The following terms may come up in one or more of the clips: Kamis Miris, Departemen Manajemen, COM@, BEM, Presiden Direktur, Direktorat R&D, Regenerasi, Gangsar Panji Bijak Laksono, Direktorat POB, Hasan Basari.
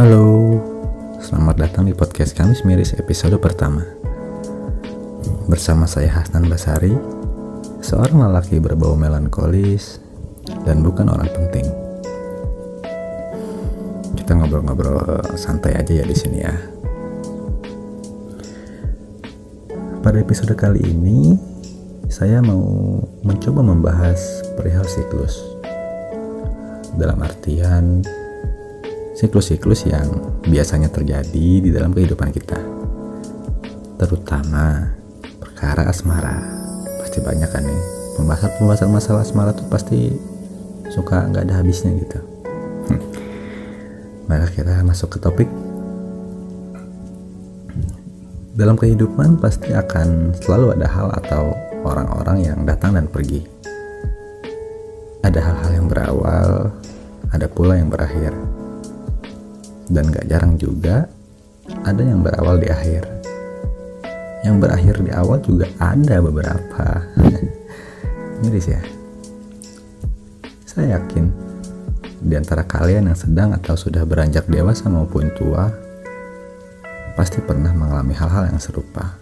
Halo, selamat datang di podcast Kamis Miris episode pertama. Bersama saya Hasan Basari, seorang lelaki berbau melankolis dan bukan orang penting. Kita ngobrol-ngobrol santai aja ya di sini ya. Pada episode kali ini, saya mau mencoba membahas perihal siklus. Dalam artian siklus-siklus yang biasanya terjadi di dalam kehidupan kita, terutama perkara asmara. Pasti banyak kan nih pembahasan masalah asmara tuh, pasti suka nggak ada habisnya gitu. Maka kita masuk ke topik. Dalam kehidupan pasti akan selalu ada hal atau orang-orang yang datang dan pergi. Ada hal-hal yang berawal, ada pula yang berakhir. Dan gak jarang juga ada yang berawal di akhir. Yang berakhir di awal juga ada beberapa. Miris ya. Saya yakin di antara kalian yang sedang atau sudah beranjak dewasa maupun tua pasti pernah mengalami hal-hal yang serupa.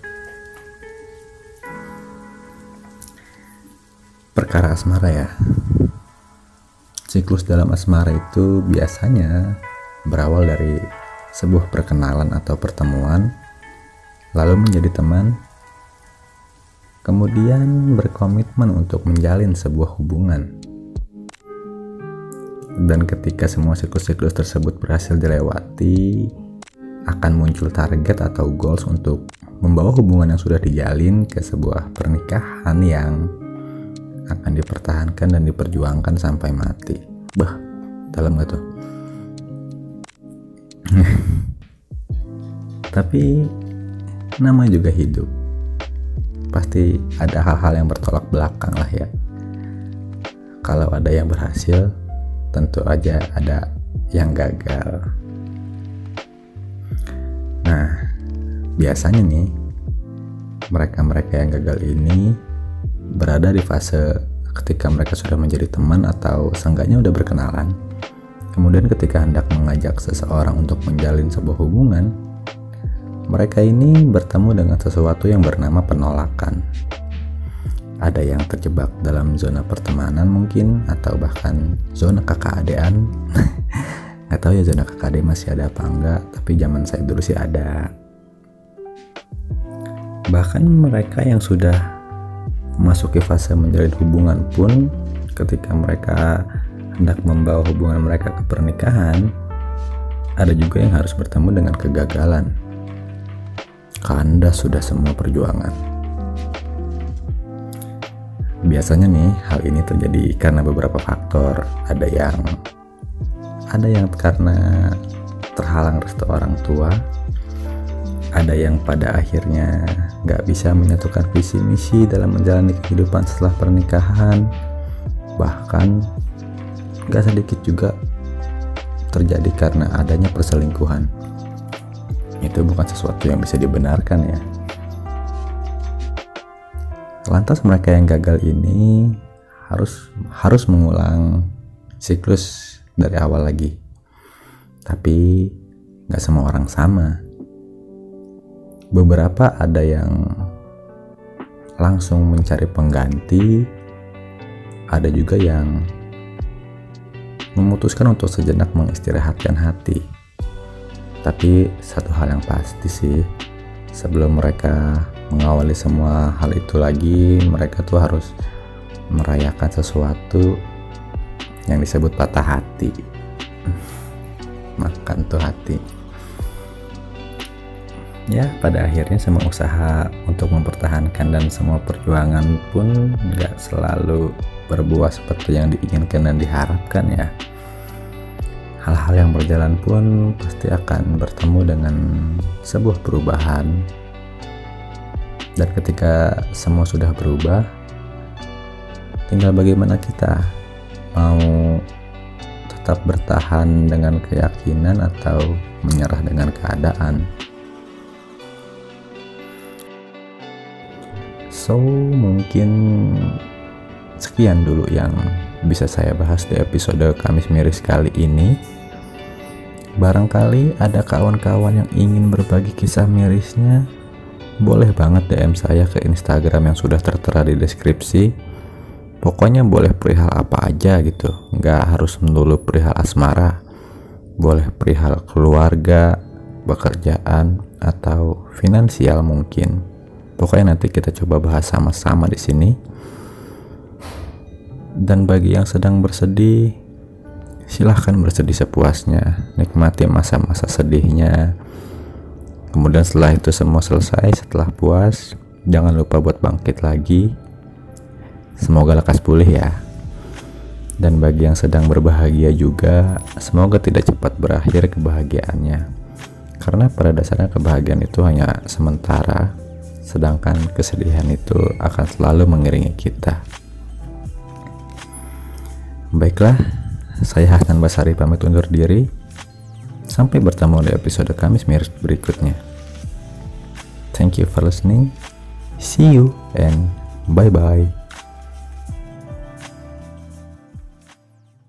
Perkara asmara ya. Siklus dalam asmara itu biasanya berawal dari sebuah perkenalan atau pertemuan, lalu menjadi teman, kemudian berkomitmen untuk menjalin sebuah hubungan. Dan ketika semua siklus-siklus tersebut berhasil dilewati, akan muncul target atau goals untuk membawa hubungan yang sudah dijalin ke sebuah pernikahan yang akan dipertahankan dan diperjuangkan sampai mati. Bah, dalam gak tuh? Tapi namanya juga hidup, pasti ada hal-hal yang bertolak belakang lah ya. Kalau ada yang berhasil, tentu aja ada yang gagal. Nah, biasanya nih, mereka-mereka yang gagal ini berada di fase ketika mereka sudah menjadi teman atau seenggaknya udah berkenalan. Kemudian ketika hendak mengajak seseorang untuk menjalin sebuah hubungan, mereka ini bertemu dengan sesuatu yang bernama penolakan. Ada yang terjebak dalam zona pertemanan mungkin, atau bahkan zona kakak adean. Gak tau ya zona KKD masih ada apa enggak, tapi zaman saya dulu sih ada. Bahkan mereka yang sudah memasuki fase menjalin hubungan pun, ketika mereka hendak membawa hubungan mereka ke pernikahan, ada juga yang harus bertemu dengan kegagalan. Kandas sudah semua perjuangan. Biasanya nih, hal ini terjadi karena beberapa faktor. Ada yang karena terhalang restu orang tua, ada yang pada akhirnya gak bisa menyatukan visi misi dalam menjalani kehidupan setelah pernikahan. Bahkan gak sedikit juga terjadi karena adanya perselingkuhan. Itu bukan sesuatu yang bisa dibenarkan ya. Lantas mereka yang gagal ini harus mengulang siklus dari awal lagi. Tapi gak semua orang sama. Beberapa ada yang langsung mencari pengganti, ada juga yang memutuskan untuk sejenak mengistirahatkan hati. Tapi satu hal yang pasti sih, sebelum mereka mengawali semua hal itu lagi, mereka tuh harus merayakan sesuatu yang disebut patah hati. Makan tuh hati. Ya, pada akhirnya semua usaha untuk mempertahankan dan semua perjuangan pun gak selalu berbuah seperti yang diinginkan dan diharapkan ya. Hal-hal yang berjalan pun pasti akan bertemu dengan sebuah perubahan. Dan ketika semua sudah berubah, tinggal bagaimana kita mau tetap bertahan dengan keyakinan atau menyerah dengan keadaan. So, mungkin sekian dulu yang bisa saya bahas di episode Kamis Miris kali ini. Barangkali ada kawan-kawan yang ingin berbagi kisah mirisnya, boleh banget DM saya ke Instagram yang sudah tertera di deskripsi. Pokoknya boleh perihal apa aja gitu, nggak harus melulu perihal asmara, boleh perihal keluarga, pekerjaan, atau finansial mungkin. Pokoknya nanti kita coba bahas sama-sama di sini. Dan bagi yang sedang bersedih, silahkan bersedih sepuasnya, nikmati masa-masa sedihnya. Kemudian setelah itu semua selesai, setelah puas, jangan lupa buat bangkit lagi. Semoga lekas pulih ya. Dan bagi yang sedang berbahagia juga, semoga tidak cepat berakhir kebahagiaannya. Karena pada dasarnya kebahagiaan itu hanya sementara, sedangkan kesedihan itu akan selalu mengiringi kita. Baiklah, saya Hasan Basari pamit undur diri. Sampai bertemu di episode Kamis Miris berikutnya. Thank you for listening. See you and bye-bye.